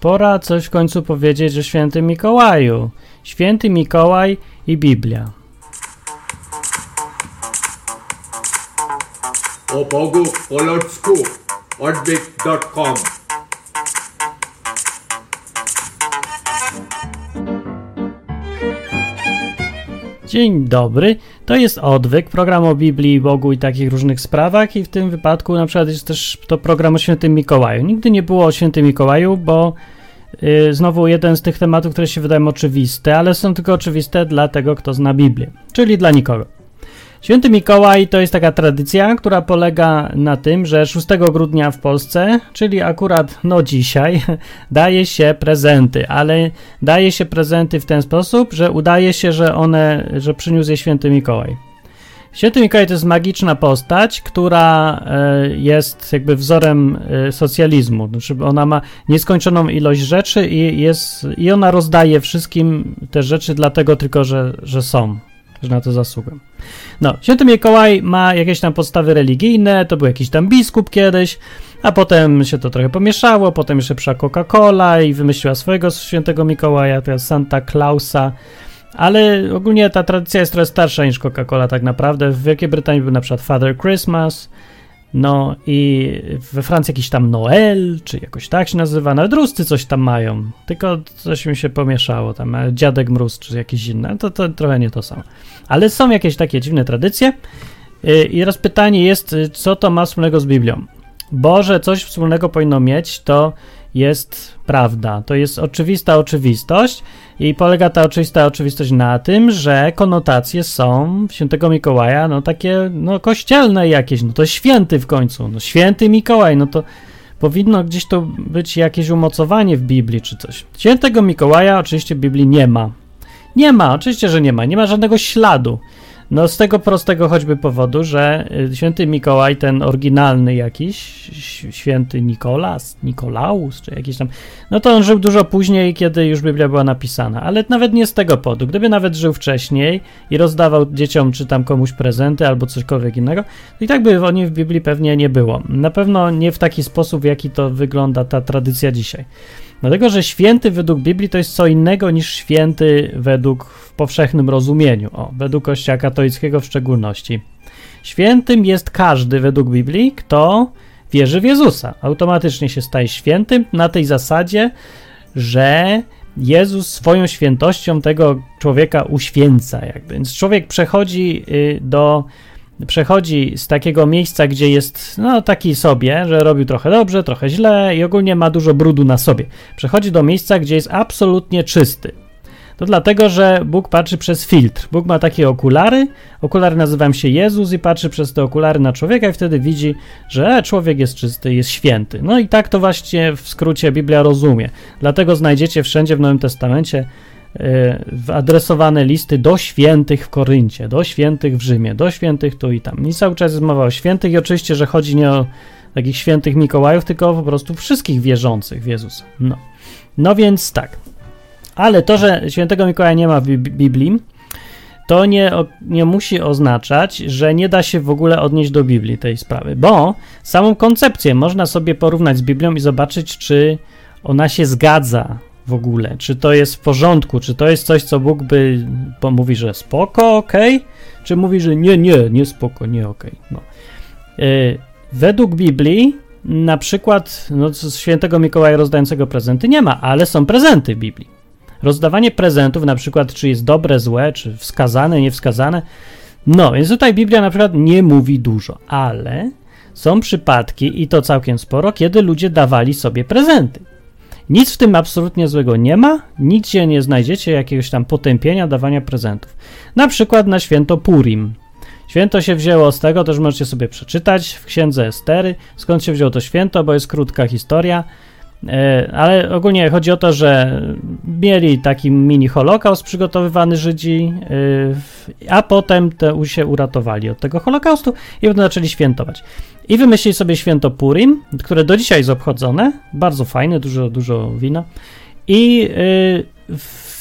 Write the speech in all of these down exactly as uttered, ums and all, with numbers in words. Pora coś w końcu powiedzieć o Świętym Mikołaju. Święty Mikołaj i Biblia. O Bogu, o ludzku, odwyk kropka com. Dzień dobry, to jest Odwyk, program o Biblii, Bogu i takich różnych sprawach i w tym wypadku na przykład jest też to program o Świętym Mikołaju. Nigdy nie było o Świętym Mikołaju, bo yy, znowu jeden z tych tematów, które się wydają oczywiste, ale są tylko oczywiste dla tego, kto zna Biblię, czyli dla nikogo. Święty Mikołaj to jest taka tradycja, która polega na tym, że szóstego grudnia w Polsce, czyli akurat no dzisiaj, daje się prezenty, ale daje się prezenty w ten sposób, że udaje się, że one, że przyniósł je Święty Mikołaj. Święty Mikołaj to jest magiczna postać, która jest jakby wzorem socjalizmu. Znaczy ona ma nieskończoną ilość rzeczy i, jest, i ona rozdaje wszystkim te rzeczy dlatego tylko, że, że są. Że na to zasługę. No, Święty Mikołaj ma jakieś tam podstawy religijne, to był jakiś tam biskup kiedyś, a potem się to trochę pomieszało, potem jeszcze przyszła Coca-Cola i wymyśliła swojego Świętego Mikołaja, teraz Santa Clausa, ale ogólnie ta tradycja jest trochę starsza niż Coca-Cola tak naprawdę. W Wielkiej Brytanii był na przykład Father Christmas, no i we Francji jakiś tam Noel, czy jakoś tak się nazywa, nawet Ruscy coś tam mają, tylko coś mi się pomieszało tam, Dziadek Mróz czy jakieś inne, to, to trochę nie to samo. Ale są jakieś takie dziwne tradycje i teraz pytanie jest, co to ma wspólnego z Biblią? Bo że coś wspólnego powinno mieć, to jest prawda, to jest oczywista oczywistość i polega ta oczywista oczywistość na tym, że konotacje są Świętego Mikołaja, no takie, no kościelne jakieś, no to święty w końcu, no Święty Mikołaj, no to powinno gdzieś to być jakieś umocowanie w Biblii czy coś. Świętego Mikołaja oczywiście w Biblii nie ma, nie ma, oczywiście, że nie ma, nie ma żadnego śladu. No z tego prostego choćby powodu, że Święty Mikołaj, ten oryginalny jakiś, Święty Nikolas, Nikolaus, czy jakiś tam, no to on żył dużo później, kiedy już Biblia była napisana, ale nawet nie z tego powodu. Gdyby nawet żył wcześniej i rozdawał dzieciom czy tam komuś prezenty albo cośkolwiek innego, to i tak by o nim w Biblii pewnie nie było. Na pewno nie w taki sposób, w jaki to wygląda ta tradycja dzisiaj. Dlatego, że święty według Biblii to jest co innego niż święty według w powszechnym rozumieniu, o, według Kościoła katolickiego w szczególności. Świętym jest każdy według Biblii, kto wierzy w Jezusa. Automatycznie się staje świętym na tej zasadzie, że Jezus swoją świętością tego człowieka uświęca. Jakby. Więc człowiek przechodzi do... przechodzi z takiego miejsca, gdzie jest no taki sobie, że robił trochę dobrze, trochę źle i ogólnie ma dużo brudu na sobie. Przechodzi do miejsca, gdzie jest absolutnie czysty. To dlatego, że Bóg patrzy przez filtr. Bóg ma takie okulary, okulary nazywają się Jezus i patrzy przez te okulary na człowieka i wtedy widzi, że człowiek jest czysty, jest święty. No i tak to właśnie w skrócie Biblia rozumie. Dlatego znajdziecie wszędzie w Nowym Testamencie w adresowane listy do świętych w Koryncie, do świętych w Rzymie, do świętych tu i tam. I cały czas jest mowa o świętych i oczywiście, że chodzi nie o takich świętych Mikołajów, tylko po prostu wszystkich wierzących w Jezusa. No, no więc tak. Ale to, że Świętego Mikołaja nie ma w Biblii, to nie, nie musi oznaczać, że nie da się w ogóle odnieść do Biblii tej sprawy, bo samą koncepcję można sobie porównać z Biblią i zobaczyć, czy ona się zgadza w ogóle, czy to jest w porządku, czy to jest coś, co Bóg by mówi, że spoko, okej, okay, czy mówi, że nie, nie, nie spoko, nie, okej. Okay, no. Yy, według Biblii na przykład no, Świętego Mikołaja rozdającego prezenty nie ma, ale są prezenty w Biblii. Rozdawanie prezentów na przykład, czy jest dobre, złe, czy wskazane, niewskazane, no, więc tutaj Biblia na przykład nie mówi dużo, ale są przypadki, i to całkiem sporo, kiedy ludzie dawali sobie prezenty. Nic w tym absolutnie złego nie ma, nigdzie nie znajdziecie jakiegoś tam potępienia dawania prezentów. Na przykład na święto Purim. Święto się wzięło z tego, też możecie sobie przeczytać w księdze Estery, skąd się wzięło to święto, bo jest krótka historia, ale ogólnie chodzi o to, że mieli taki mini holokaust przygotowywany Żydzi, a potem te się uratowali od tego holokaustu i potem zaczęli świętować. I wymyślili sobie święto Purim, które do dzisiaj jest obchodzone, bardzo fajne, dużo, dużo wina. I w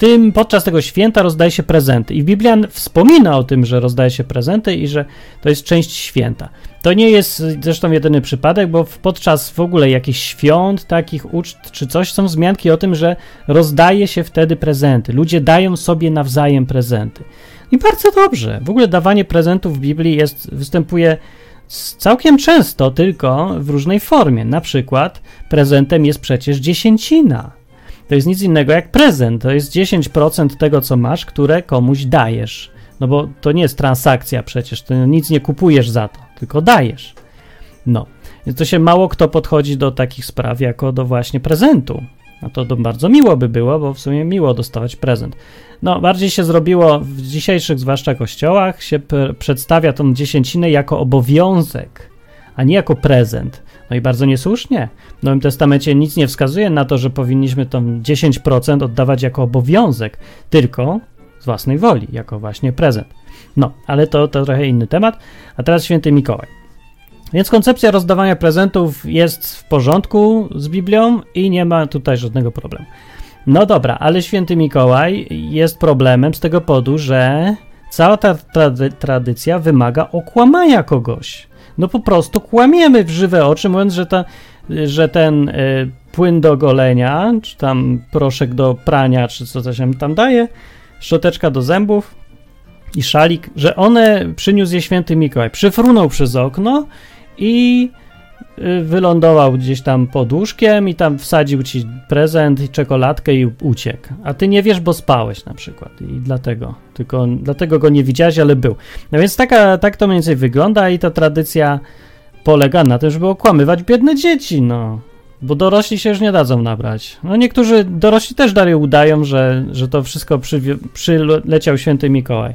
tym, podczas tego święta rozdaje się prezenty. I Biblia wspomina o tym, że rozdaje się prezenty i że to jest część święta. To nie jest zresztą jedyny przypadek, bo podczas w ogóle jakichś świąt, takich uczt czy coś, są wzmianki o tym, że rozdaje się wtedy prezenty. Ludzie dają sobie nawzajem prezenty. I bardzo dobrze. W ogóle dawanie prezentów w Biblii jest, występuje całkiem często, tylko w różnej formie. Na przykład prezentem jest przecież dziesięcina. To jest nic innego jak prezent. To jest dziesięć procent tego, co masz, które komuś dajesz. No bo to nie jest transakcja przecież. To nic nie kupujesz za to, tylko dajesz. No. Więc to się mało kto podchodzi do takich spraw jako do właśnie prezentu. No to, to bardzo miło by było, bo w sumie miło dostawać prezent. No, bardziej się zrobiło w dzisiejszych, zwłaszcza kościołach, się p- przedstawia tą dziesięcinę jako obowiązek, a nie jako prezent. No i bardzo niesłusznie. W Nowym Testamencie nic nie wskazuje na to, że powinniśmy tą dziesięć procent oddawać jako obowiązek, tylko z własnej woli, jako właśnie prezent. No, ale to, to trochę inny temat. A teraz święty Mikołaj. Więc koncepcja rozdawania prezentów jest w porządku z Biblią i nie ma tutaj żadnego problemu. No dobra, ale święty Mikołaj jest problemem z tego powodu, że cała ta trady- tradycja wymaga okłamania kogoś. No po prostu kłamiemy w żywe oczy, mówiąc, że, ta, że ten y, płyn do golenia, czy tam proszek do prania, czy co to się tam daje, szczoteczka do zębów i szalik, że one przyniósł je święty Mikołaj. Przyfrunął przez okno i y, wylądował gdzieś tam pod łóżkiem i tam wsadził ci prezent i czekoladkę i uciekł. A ty nie wiesz, bo spałeś na przykład i dlatego. Tylko dlatego go nie widziałeś, ale był. No więc taka, tak to mniej więcej wygląda i ta tradycja polega na tym, żeby okłamywać biedne dzieci, no. Bo dorośli się już nie dadzą nabrać. No niektórzy dorośli też dalej udają, że, że to wszystko przy, przyleciał święty Mikołaj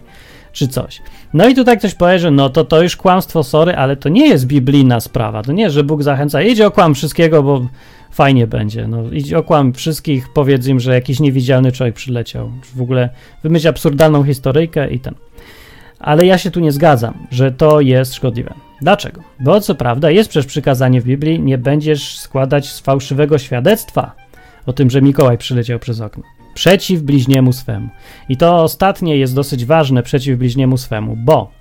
czy coś. No i tutaj ktoś powie, że no to to już kłamstwo, sorry, ale to nie jest biblijna sprawa. To nie, że Bóg zachęca, idź okłam wszystkiego, bo fajnie będzie. No idź okłam wszystkich, powiedz im, że jakiś niewidzialny człowiek przyleciał. W ogóle wymyśl absurdalną historyjkę i ten. Ale ja się tu nie zgadzam, że to jest szkodliwe. Dlaczego? Bo co prawda jest przecież przykazanie w Biblii, nie będziesz składać fałszywego świadectwa o tym, że Mikołaj przyleciał przez okno. Przeciw bliźniemu swemu. I to ostatnie jest dosyć ważne, przeciw bliźniemu swemu, bo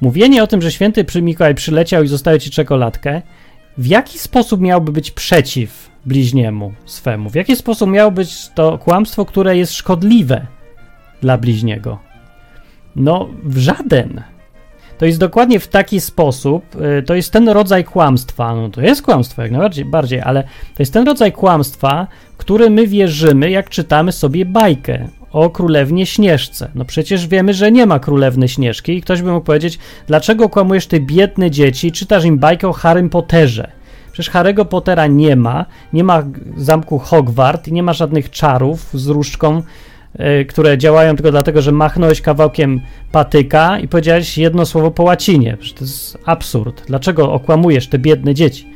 mówienie o tym, że święty Mikołaj przyleciał i zostawił ci czekoladkę, w jaki sposób miałoby być przeciw bliźniemu swemu? W jaki sposób miało być to kłamstwo, które jest szkodliwe dla bliźniego? No, w żaden. To jest dokładnie w taki sposób, to jest ten rodzaj kłamstwa, no to jest kłamstwo jak najbardziej, bardziej, ale to jest ten rodzaj kłamstwa, który my wierzymy, jak czytamy sobie bajkę o królewnie Śnieżce. No przecież wiemy, że nie ma królewny Śnieżki i ktoś by mógł powiedzieć, dlaczego kłamujesz te biedne dzieci, czytasz im bajkę o Harrym Potterze. Przecież Harry'ego Pottera nie ma, nie ma zamku Hogwart i nie ma żadnych czarów z różdżką, które działają tylko dlatego, że machnąłeś kawałkiem patyka i powiedziałeś jedno słowo po łacinie. To jest absurd. Dlaczego okłamujesz te biedne dzieci?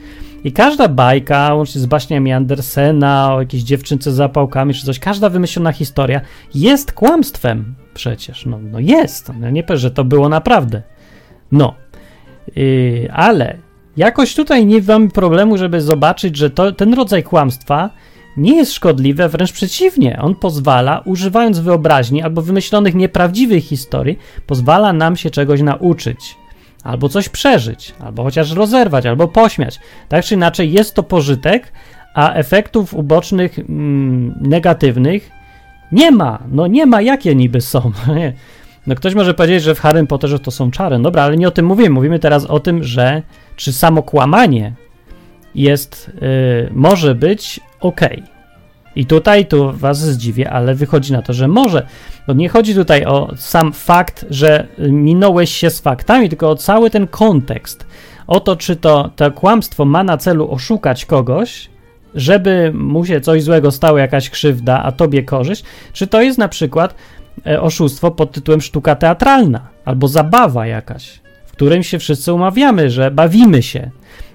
I każda bajka, łącznie z baśniami Andersena, o jakiejś dziewczynce z zapałkami czy coś, każda wymyślona historia jest kłamstwem przecież. No, no jest. No nie powiem, że to było naprawdę. No. Yy, ale jakoś tutaj nie mam problemu, żeby zobaczyć, że to, ten rodzaj kłamstwa nie jest szkodliwe, wręcz przeciwnie. On pozwala, używając wyobraźni albo wymyślonych nieprawdziwych historii, pozwala nam się czegoś nauczyć. Albo coś przeżyć, albo chociaż rozerwać, albo pośmiać. Tak czy inaczej jest to pożytek, a efektów ubocznych, mm, negatywnych nie ma. No nie ma, jakie niby są. No ktoś może powiedzieć, że w Harrym Potterze to są czary. Dobra, ale nie o tym mówimy. Mówimy teraz o tym, że czy samo kłamanie jest, yy, może być ok. I tutaj tu was zdziwię, ale wychodzi na to, że może. No nie chodzi tutaj o sam fakt, że minąłeś się z faktami, tylko o cały ten kontekst. O to, czy to, to kłamstwo ma na celu oszukać kogoś, żeby mu się coś złego stało, jakaś krzywda, a tobie korzyść, czy to jest na przykład oszustwo pod tytułem sztuka teatralna albo zabawa jakaś, w którym się wszyscy umawiamy, że bawimy się.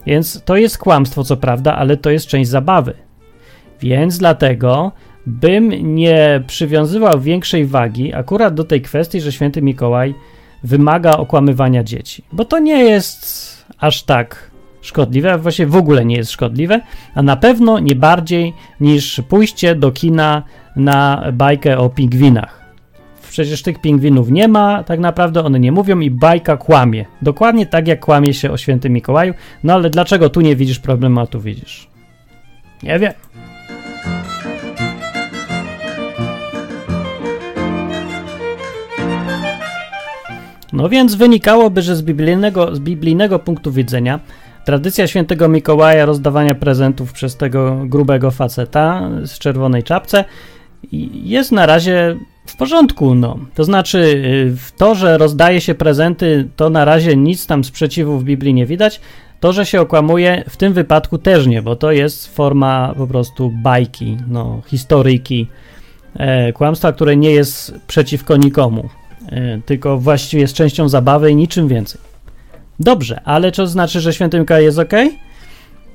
Więc to jest kłamstwo, co prawda, ale to jest część zabawy. Więc dlatego bym nie przywiązywał większej wagi akurat do tej kwestii, że święty Mikołaj wymaga okłamywania dzieci. Bo to nie jest aż tak szkodliwe, a właściwie w ogóle nie jest szkodliwe, a na pewno nie bardziej niż pójście do kina na bajkę o pingwinach. Przecież tych pingwinów nie ma, tak naprawdę one nie mówią i bajka kłamie. Dokładnie tak, jak kłamie się o Świętym Mikołaju. No ale dlaczego tu nie widzisz problemu, a tu widzisz? Nie wiem. No więc wynikałoby, że z biblijnego, z biblijnego punktu widzenia tradycja Świętego Mikołaja rozdawania prezentów przez tego grubego faceta z czerwonej czapce jest na razie w porządku, no. To znaczy w to, że rozdaje się prezenty, to na razie nic tam sprzeciwu w Biblii nie widać. To, że się okłamuje, w tym wypadku też nie, bo to jest forma po prostu bajki, no, historyjki, e, kłamstwa, które nie jest przeciwko nikomu, e, tylko właściwie jest częścią zabawy i niczym więcej. Dobrze, ale czy to znaczy, że Święty Mikołaj jest ok?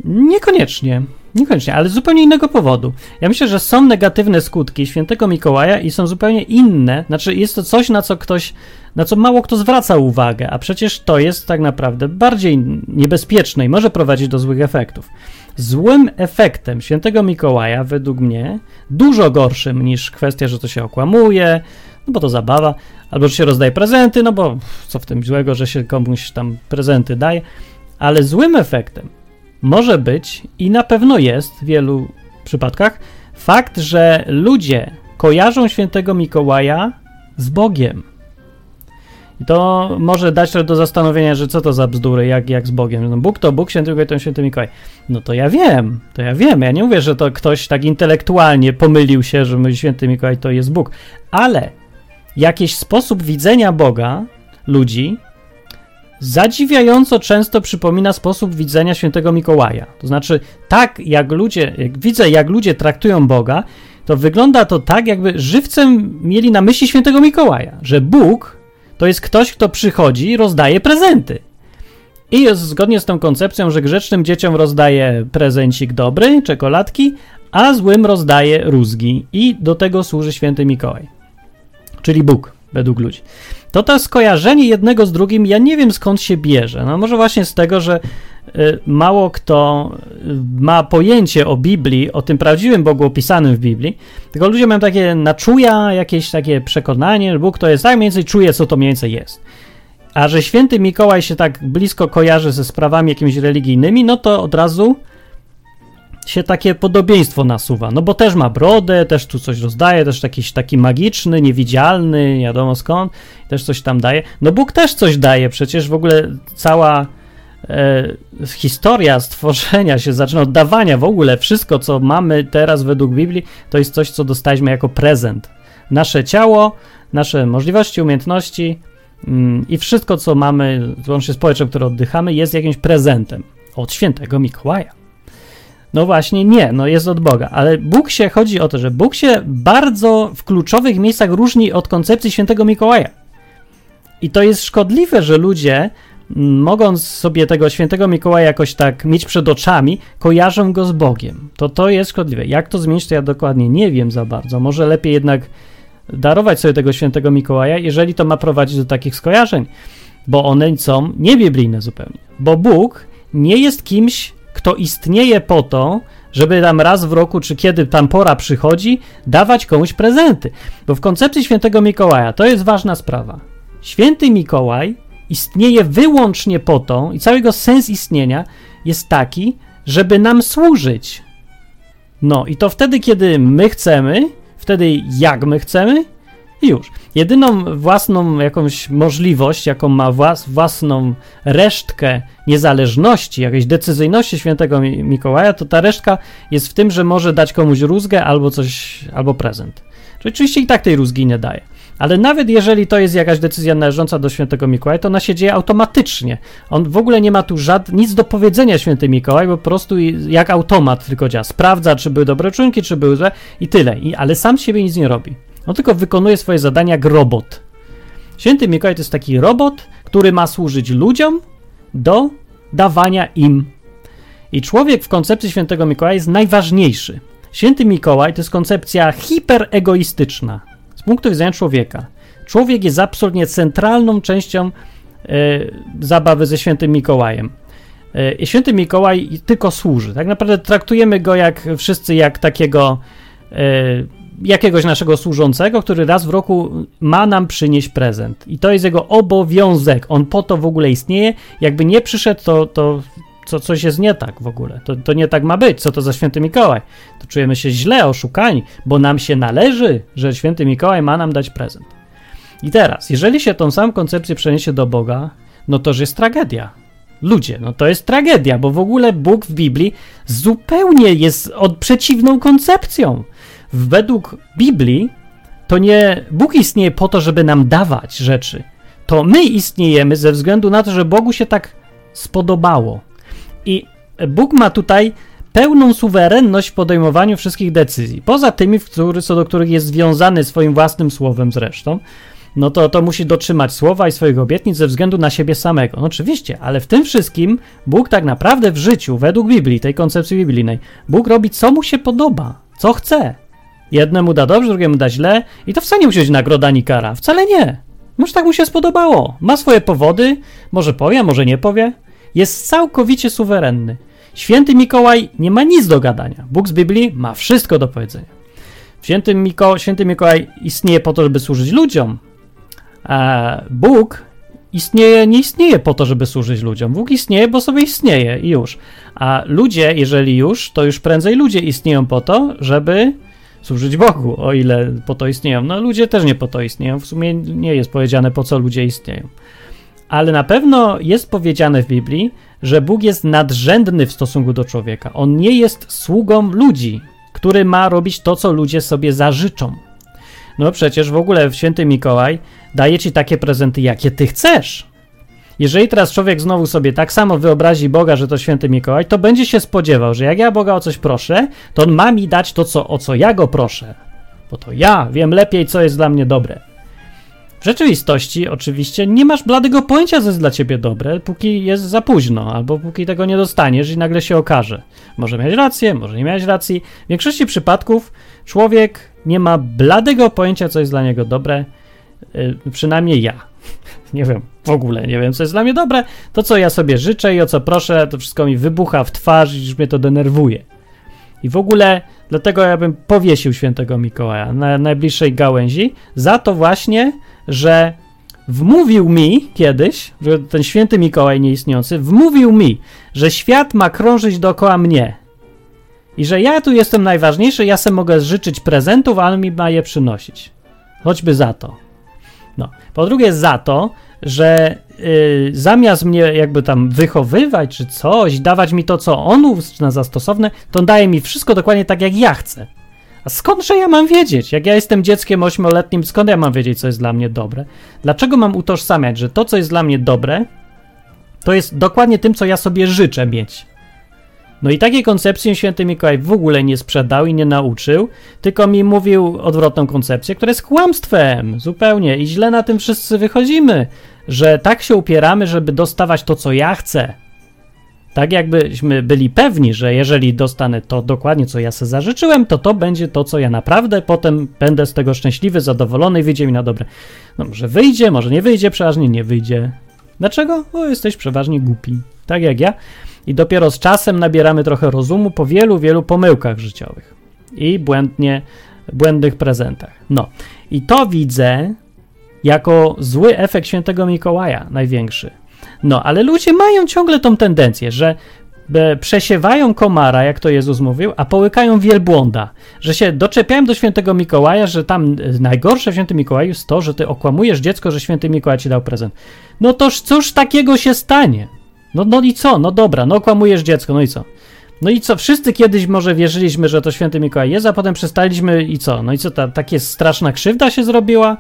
Niekoniecznie, niekoniecznie, ale z zupełnie innego powodu. Ja myślę, że są negatywne skutki Świętego Mikołaja i są zupełnie inne, znaczy jest to coś, na co ktoś, na co mało kto zwraca uwagę, a przecież to jest tak naprawdę bardziej niebezpieczne i może prowadzić do złych efektów. Złym efektem Świętego Mikołaja, według mnie, dużo gorszym niż kwestia, że to się okłamuje, no bo to zabawa, albo że się rozdaje prezenty, no bo co w tym złego, że się komuś tam prezenty daje, ale złym efektem może być i na pewno jest w wielu przypadkach fakt, że ludzie kojarzą Świętego Mikołaja z Bogiem. I to może dać do zastanowienia, że co to za bzdury, jak, jak z Bogiem. No Bóg to Bóg, Święty Mikołaj to Święty Mikołaj. No to ja wiem, to ja wiem. Ja nie mówię, że to ktoś tak intelektualnie pomylił się, że mój Święty Mikołaj to jest Bóg. Ale jakiś sposób widzenia Boga ludzi zadziwiająco często przypomina sposób widzenia Świętego Mikołaja. To znaczy, tak jak ludzie, jak widzę, jak ludzie traktują Boga, to wygląda to tak, jakby żywcem mieli na myśli Świętego Mikołaja, że Bóg to jest ktoś, kto przychodzi i rozdaje prezenty. I jest zgodnie z tą koncepcją, że grzecznym dzieciom rozdaje prezencik dobry, czekoladki, a złym rozdaje rózgi. I do tego służy Święty Mikołaj, czyli Bóg według ludzi. To to skojarzenie jednego z drugim, ja nie wiem skąd się bierze. No może właśnie z tego, że y, mało kto ma pojęcie o Biblii, o tym prawdziwym Bogu opisanym w Biblii, tylko ludzie mają takie naczuja, jakieś takie przekonanie, że Bóg to jest, tak mniej więcej czuje, co to mniej więcej jest. A że Święty Mikołaj się tak blisko kojarzy ze sprawami jakimiś religijnymi, no to od razu się takie podobieństwo nasuwa, no bo też ma brodę, też tu coś rozdaje, też jakiś taki magiczny, niewidzialny, nie wiadomo skąd, też coś tam daje. No Bóg też coś daje, przecież w ogóle cała e, historia stworzenia się zaczyna od dawania w ogóle. Wszystko, co mamy teraz według Biblii, to jest coś, co dostaliśmy jako prezent. Nasze ciało, nasze możliwości, umiejętności mm, i wszystko, co mamy, łącznie z powietrzem, które oddychamy, jest jakimś prezentem od Świętego Mikołaja. No właśnie nie, no jest od Boga, ale Bóg się, chodzi o to, że Bóg się bardzo w kluczowych miejscach różni od koncepcji Świętego Mikołaja. I to jest szkodliwe, że ludzie, mogąc sobie tego Świętego Mikołaja jakoś tak mieć przed oczami, kojarzą go z Bogiem. To to jest szkodliwe. Jak to zmienić, to ja dokładnie nie wiem za bardzo. Może lepiej jednak darować sobie tego Świętego Mikołaja, jeżeli to ma prowadzić do takich skojarzeń, bo one są niebiblijne zupełnie. Bo Bóg nie jest kimś, kto istnieje po to, żeby tam raz w roku, czy kiedy tam pora przychodzi, dawać komuś prezenty. Bo w koncepcji Świętego Mikołaja to jest ważna sprawa. Święty Mikołaj istnieje wyłącznie po to i cały jego sens istnienia jest taki, żeby nam służyć. No i to wtedy, kiedy my chcemy, wtedy jak my chcemy i już. Jedyną własną jakąś możliwość, jaką ma włas, własną resztkę niezależności, jakiejś decyzyjności Świętego Mikołaja, to ta resztka jest w tym, że może dać komuś rózgę albo coś, albo prezent. Czyli oczywiście i tak tej rózgi nie daje. Ale nawet jeżeli to jest jakaś decyzja należąca do Świętego Mikołaja, to ona się dzieje automatycznie. On w ogóle nie ma tu żad, nic do powiedzenia Święty Mikołaj, bo po prostu jak automat tylko działa. Sprawdza, czy były dobre uczynki, czy były złe i tyle. I, ale sam siebie nic nie robi. On tylko wykonuje swoje zadania jak robot. Święty Mikołaj to jest taki robot, który ma służyć ludziom do dawania im. I człowiek w koncepcji Świętego Mikołaja jest najważniejszy. Święty Mikołaj to jest koncepcja hiperegoistyczna z punktu widzenia człowieka. Człowiek jest absolutnie centralną częścią yy, zabawy ze Świętym Mikołajem. Święty Mikołaj tylko służy. Tak naprawdę traktujemy go jak wszyscy, jak takiego jakiegoś naszego służącego, który raz w roku ma nam przynieść prezent. I to jest jego obowiązek. On po to w ogóle istnieje. Jakby nie przyszedł, to, to co, coś jest nie tak w ogóle. To, to nie tak ma być. Co to za Święty Mikołaj? To czujemy się źle, oszukani, bo nam się należy, że Święty Mikołaj ma nam dać prezent. I teraz, jeżeli się tą samą koncepcję przeniesie do Boga, no toż jest tragedia. Ludzie, no to jest tragedia, bo w ogóle Bóg w Biblii zupełnie jest od przeciwną koncepcją. Według Biblii to nie Bóg istnieje po to, żeby nam dawać rzeczy. To my istniejemy ze względu na to, że Bogu się tak spodobało. I Bóg ma tutaj pełną suwerenność w podejmowaniu wszystkich decyzji. Poza tymi, co do których jest związany swoim własnym słowem zresztą, no to, to musi dotrzymać słowa i swoich obietnic ze względu na siebie samego. No oczywiście, ale w tym wszystkim Bóg tak naprawdę w życiu, według Biblii, tej koncepcji biblijnej, Bóg robi, co mu się podoba, co chce. Jednemu da dobrze, drugiemu da źle i to wcale nie musi być nagroda ani kara. Wcale nie. Może tak mu się spodobało. Ma swoje powody, może powie, może nie powie. Jest całkowicie suwerenny. Święty Mikołaj nie ma nic do gadania. Bóg z Biblii ma wszystko do powiedzenia. Święty, Miko- Święty Mikołaj istnieje po to, żeby służyć ludziom. A Bóg istnieje, nie istnieje po to, żeby służyć ludziom. Bóg istnieje, bo sobie istnieje i już. A ludzie, jeżeli już, to już prędzej ludzie istnieją po to, żeby służyć Bogu, o ile po to istnieją. No ludzie też nie po to istnieją. W sumie nie jest powiedziane, po co ludzie istnieją. Ale na pewno jest powiedziane w Biblii, że Bóg jest nadrzędny w stosunku do człowieka. On nie jest sługą ludzi, który ma robić to, co ludzie sobie zażyczą. No przecież w ogóle Święty Mikołaj daje ci takie prezenty, jakie ty chcesz. Jeżeli teraz człowiek znowu sobie tak samo wyobrazi Boga, że to Święty Mikołaj, to będzie się spodziewał, że jak ja Boga o coś proszę, to on ma mi dać to, co, o co ja go proszę. Bo to ja wiem lepiej, co jest dla mnie dobre. W rzeczywistości oczywiście nie masz bladego pojęcia, co jest dla ciebie dobre, póki jest za późno, albo póki tego nie dostaniesz i nagle się okaże. Może miałeś rację, może nie miałeś racji. W większości przypadków człowiek nie ma bladego pojęcia, co jest dla niego dobre, yy, przynajmniej ja. Nie wiem, w ogóle nie wiem, co jest dla mnie dobre. To, co ja sobie życzę i o co proszę, to wszystko mi wybucha w twarz i już mnie to denerwuje. I w ogóle dlatego ja bym powiesił Świętego Mikołaja na najbliższej gałęzi za to właśnie, że wmówił mi kiedyś, że ten Święty Mikołaj nieistniejący wmówił mi, że świat ma krążyć dookoła mnie i że ja tu jestem najważniejszy, ja sobie mogę życzyć prezentów, a on mi ma je przynosić. Choćby za to. No. Po drugie za to, że yy, zamiast mnie jakby tam wychowywać czy coś, dawać mi to, co on uzna za stosowne, to daje mi wszystko dokładnie tak, jak ja chcę. A skądże ja mam wiedzieć? Jak ja jestem dzieckiem ośmioletnim, skąd ja mam wiedzieć, co jest dla mnie dobre? Dlaczego mam utożsamiać, że to, co jest dla mnie dobre, to jest dokładnie tym, co ja sobie życzę mieć? No i takiej koncepcji Święty Mikołaj w ogóle nie sprzedał i nie nauczył, tylko mi mówił odwrotną koncepcję, która jest kłamstwem zupełnie i źle na tym wszyscy wychodzimy, że tak się upieramy, żeby dostawać to, co ja chcę. Tak jakbyśmy byli pewni, że jeżeli dostanę to dokładnie, co ja sobie zażyczyłem, to to będzie to, co ja naprawdę potem będę z tego szczęśliwy, zadowolony i wyjdzie mi na dobre. No może wyjdzie, może nie wyjdzie, przeważnie nie wyjdzie. Dlaczego? Bo jesteś przeważnie głupi, tak jak ja. I dopiero z czasem nabieramy trochę rozumu po wielu, wielu pomyłkach życiowych i błędnie, błędnych prezentach. No i to widzę jako zły efekt Świętego Mikołaja największy. No, ale ludzie mają ciągle tą tendencję, że przesiewają komara, jak to Jezus mówił, a połykają wielbłąda, że się doczepiają do Świętego Mikołaja, że tam najgorsze w Świętym Mikołaju jest to, że ty okłamujesz dziecko, że Święty Mikołaj ci dał prezent. No toż cóż takiego się stanie? No, no i co? No dobra, no okłamujesz dziecko, no i co? No i co? Wszyscy kiedyś może wierzyliśmy, że to Święty Mikołaj jest, a potem przestaliśmy i co? No i co? Ta, takie straszna krzywda się zrobiła?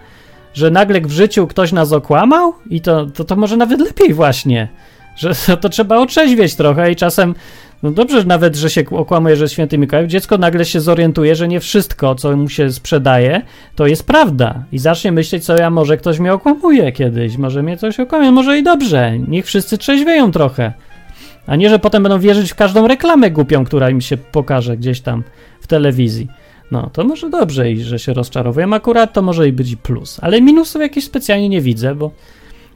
Że nagle w życiu ktoś nas okłamał? I to, to, to może nawet lepiej właśnie, że to, to trzeba otrzeźwieć trochę i czasem, no dobrze nawet, że się okłamuje, że Święty Mikołaj, dziecko nagle się zorientuje, że nie wszystko, co mu się sprzedaje, to jest prawda i zacznie myśleć, co ja, może ktoś mnie okłamuje kiedyś, może mnie coś okłamie, może i dobrze, niech wszyscy trzeźwieją trochę, a nie, że potem będą wierzyć w każdą reklamę głupią, która im się pokaże gdzieś tam w telewizji. No, to może dobrze i że się rozczarowuję. Akurat to może i być plus, ale minusów jakichś specjalnie nie widzę, bo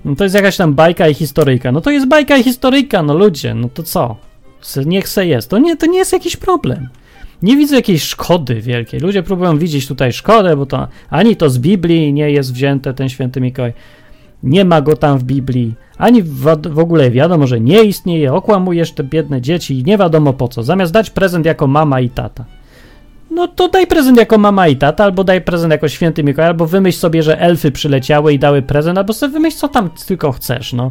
No to jest jakaś tam bajka i historyjka. No to jest bajka i historyjka, no ludzie, no to co? Niech se jest. To nie, to nie jest jakiś problem. Nie widzę jakiejś szkody wielkiej. Ludzie próbują widzieć tutaj szkodę, bo to ani to z Biblii nie jest wzięte, ten święty Mikołaj. Nie ma go tam w Biblii. Ani w, w ogóle wiadomo, że nie istnieje. Okłamujesz te biedne dzieci i nie wiadomo po co. Zamiast dać prezent jako mama i tata. No to daj prezent jako mama i tata, albo daj prezent jako święty Mikołaj, albo wymyśl sobie, że elfy przyleciały i dały prezent, albo sobie wymyśl, co tam tylko chcesz, no.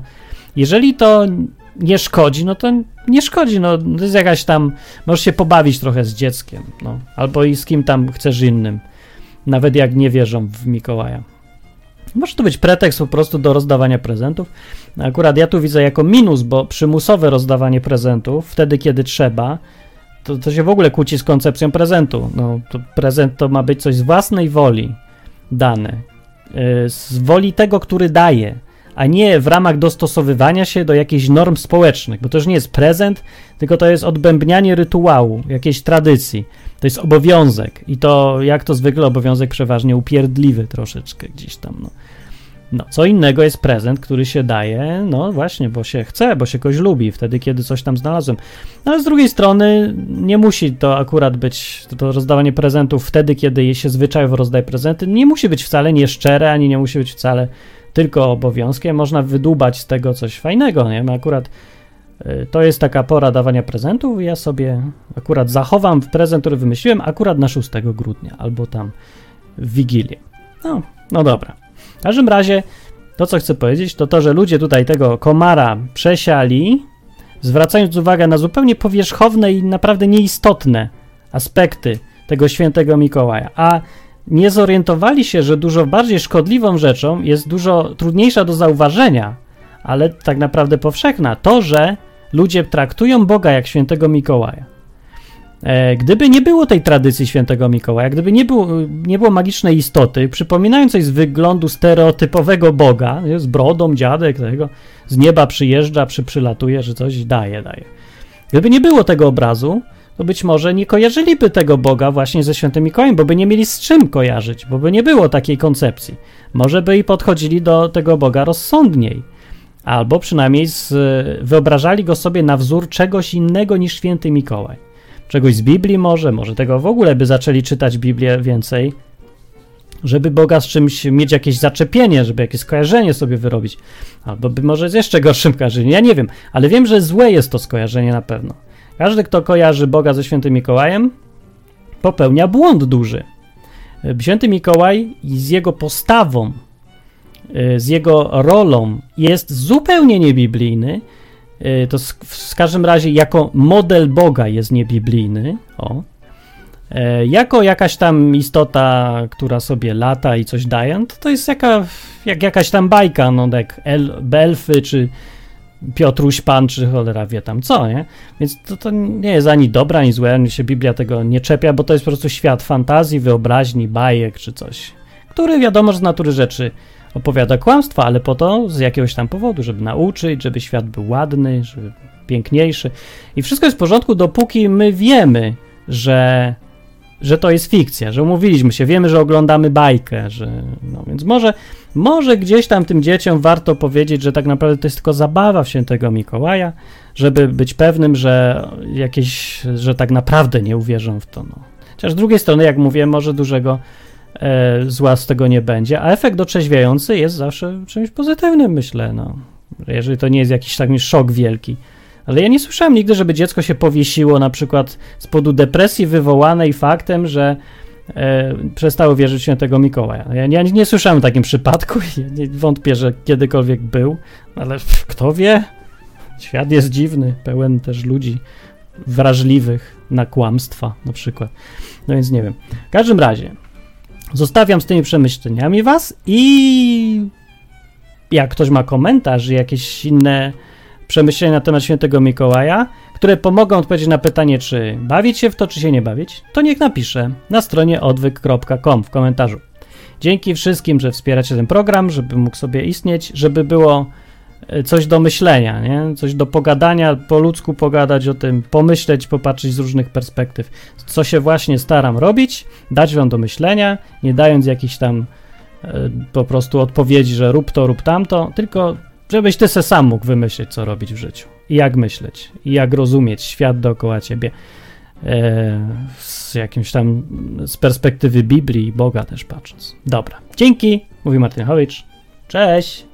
Jeżeli to nie szkodzi, no to nie szkodzi, no. To jest jakaś tam... Możesz się pobawić trochę z dzieckiem, no. Albo i z kim tam chcesz innym. Nawet jak nie wierzą w Mikołaja. Może to być pretekst po prostu do rozdawania prezentów. Akurat ja tu widzę jako minus, bo przymusowe rozdawanie prezentów, wtedy kiedy trzeba, to, to się w ogóle kłóci z koncepcją prezentu. No, to prezent to ma być coś z własnej woli dane, yy, z woli tego, który daje, a nie w ramach dostosowywania się do jakichś norm społecznych, bo to już nie jest prezent, tylko to jest odbębnianie rytuału, jakiejś tradycji. To jest obowiązek i to, jak to zwykle, obowiązek przeważnie upierdliwy troszeczkę gdzieś tam, no. No, co innego jest prezent, który się daje, no właśnie, bo się chce, bo się kogoś lubi, wtedy, kiedy coś tam znalazłem. No, ale z drugiej strony nie musi to akurat być, to rozdawanie prezentów wtedy, kiedy się zwyczajowo rozdaje prezenty, nie musi być wcale nieszczere, ani nie musi być wcale tylko obowiązkiem. Można wydłubać z tego coś fajnego, nie? No, akurat y, to jest taka pora dawania prezentów i ja sobie akurat zachowam prezent, który wymyśliłem akurat na szóstego grudnia, albo tam w Wigilię. No, no dobra. W każdym razie to, co chcę powiedzieć, to to, że ludzie tutaj tego komara przesiali, zwracając uwagę na zupełnie powierzchowne i naprawdę nieistotne aspekty tego świętego Mikołaja, a nie zorientowali się, że dużo bardziej szkodliwą rzeczą jest dużo trudniejsza do zauważenia, ale tak naprawdę powszechna, to, że ludzie traktują Boga jak świętego Mikołaja. Gdyby nie było tej tradycji świętego Mikołaja, gdyby nie było, nie było magicznej istoty przypominającej z wyglądu stereotypowego Boga, z brodą, dziadek, tego, z nieba przyjeżdża, przy, przylatuje, że coś daje, daje. Gdyby nie było tego obrazu, to być może nie kojarzyliby tego Boga właśnie ze świętym Mikołajem, bo by nie mieli z czym kojarzyć, bo by nie było takiej koncepcji. Może by i podchodzili do tego Boga rozsądniej, albo przynajmniej z, wyobrażali go sobie na wzór czegoś innego niż święty Mikołaj. Czegoś z Biblii może, może tego w ogóle by zaczęli czytać Biblię więcej, żeby Boga z czymś mieć jakieś zaczepienie, żeby jakieś skojarzenie sobie wyrobić. Albo by może z jeszcze gorszym kojarzeniem, ja nie wiem, ale wiem, że złe jest to skojarzenie na pewno. Każdy, kto kojarzy Boga ze świętym Mikołajem, popełnia błąd duży. Święty Mikołaj z jego postawą, z jego rolą jest zupełnie niebiblijny, to w każdym razie jako model Boga jest niebiblijny, o. Jako jakaś tam istota, która sobie lata i coś daje, no to, to jest jaka, jak jakaś tam bajka, no jak El, Belfy, czy Piotruś Pan, czy cholera wie tam co, nie? Więc to, to nie jest ani dobra, ani złe, ani się Biblia tego nie czepia, bo to jest po prostu świat fantazji, wyobraźni, bajek, czy coś, który wiadomo, że z natury rzeczy opowiada kłamstwa, ale po to z jakiegoś tam powodu, żeby nauczyć, żeby świat był ładny, żeby piękniejszy. I wszystko jest w porządku, dopóki my wiemy, że, że to jest fikcja, że umówiliśmy się, wiemy, że oglądamy bajkę, że, no więc może, może gdzieś tam tym dzieciom warto powiedzieć, że tak naprawdę to jest tylko zabawa w świętego Mikołaja, żeby być pewnym, że jakieś, że tak naprawdę nie uwierzą w to. No. Chociaż z drugiej strony, jak mówię, może dużego zła z tego nie będzie, a efekt otrzeźwiający jest zawsze czymś pozytywnym, myślę, no. Jeżeli to nie jest jakiś taki szok wielki. Ale ja nie słyszałem nigdy, żeby dziecko się powiesiło na przykład z powodu depresji wywołanej faktem, że e, przestało wierzyć w świętego Mikołaja. Ja, ja nie słyszałem o takim przypadku, ja nie wątpię, że kiedykolwiek był, ale kto wie? Świat jest dziwny, pełen też ludzi wrażliwych na kłamstwa na przykład. No więc nie wiem. W każdym razie zostawiam z tymi przemyśleniami was i jak ktoś ma komentarz i jakieś inne przemyślenia na temat świętego Mikołaja, które pomogą odpowiedzieć na pytanie, czy bawić się w to, czy się nie bawić, to niech napisze na stronie odwyk kropka com w komentarzu. Dzięki wszystkim, że wspieracie ten program, żeby mógł sobie istnieć, żeby było coś do myślenia, nie? Coś do pogadania, po ludzku pogadać o tym, pomyśleć, popatrzeć z różnych perspektyw, co się właśnie staram robić, dać wam do myślenia, nie dając jakichś tam po prostu odpowiedzi, że rób to, rób tamto, tylko żebyś ty se sam mógł wymyślić, co robić w życiu i jak myśleć i jak rozumieć świat dookoła ciebie z jakimś tam, z perspektywy Biblii i Boga też patrząc. Dobra, dzięki, mówi Martin Hołowicz, cześć!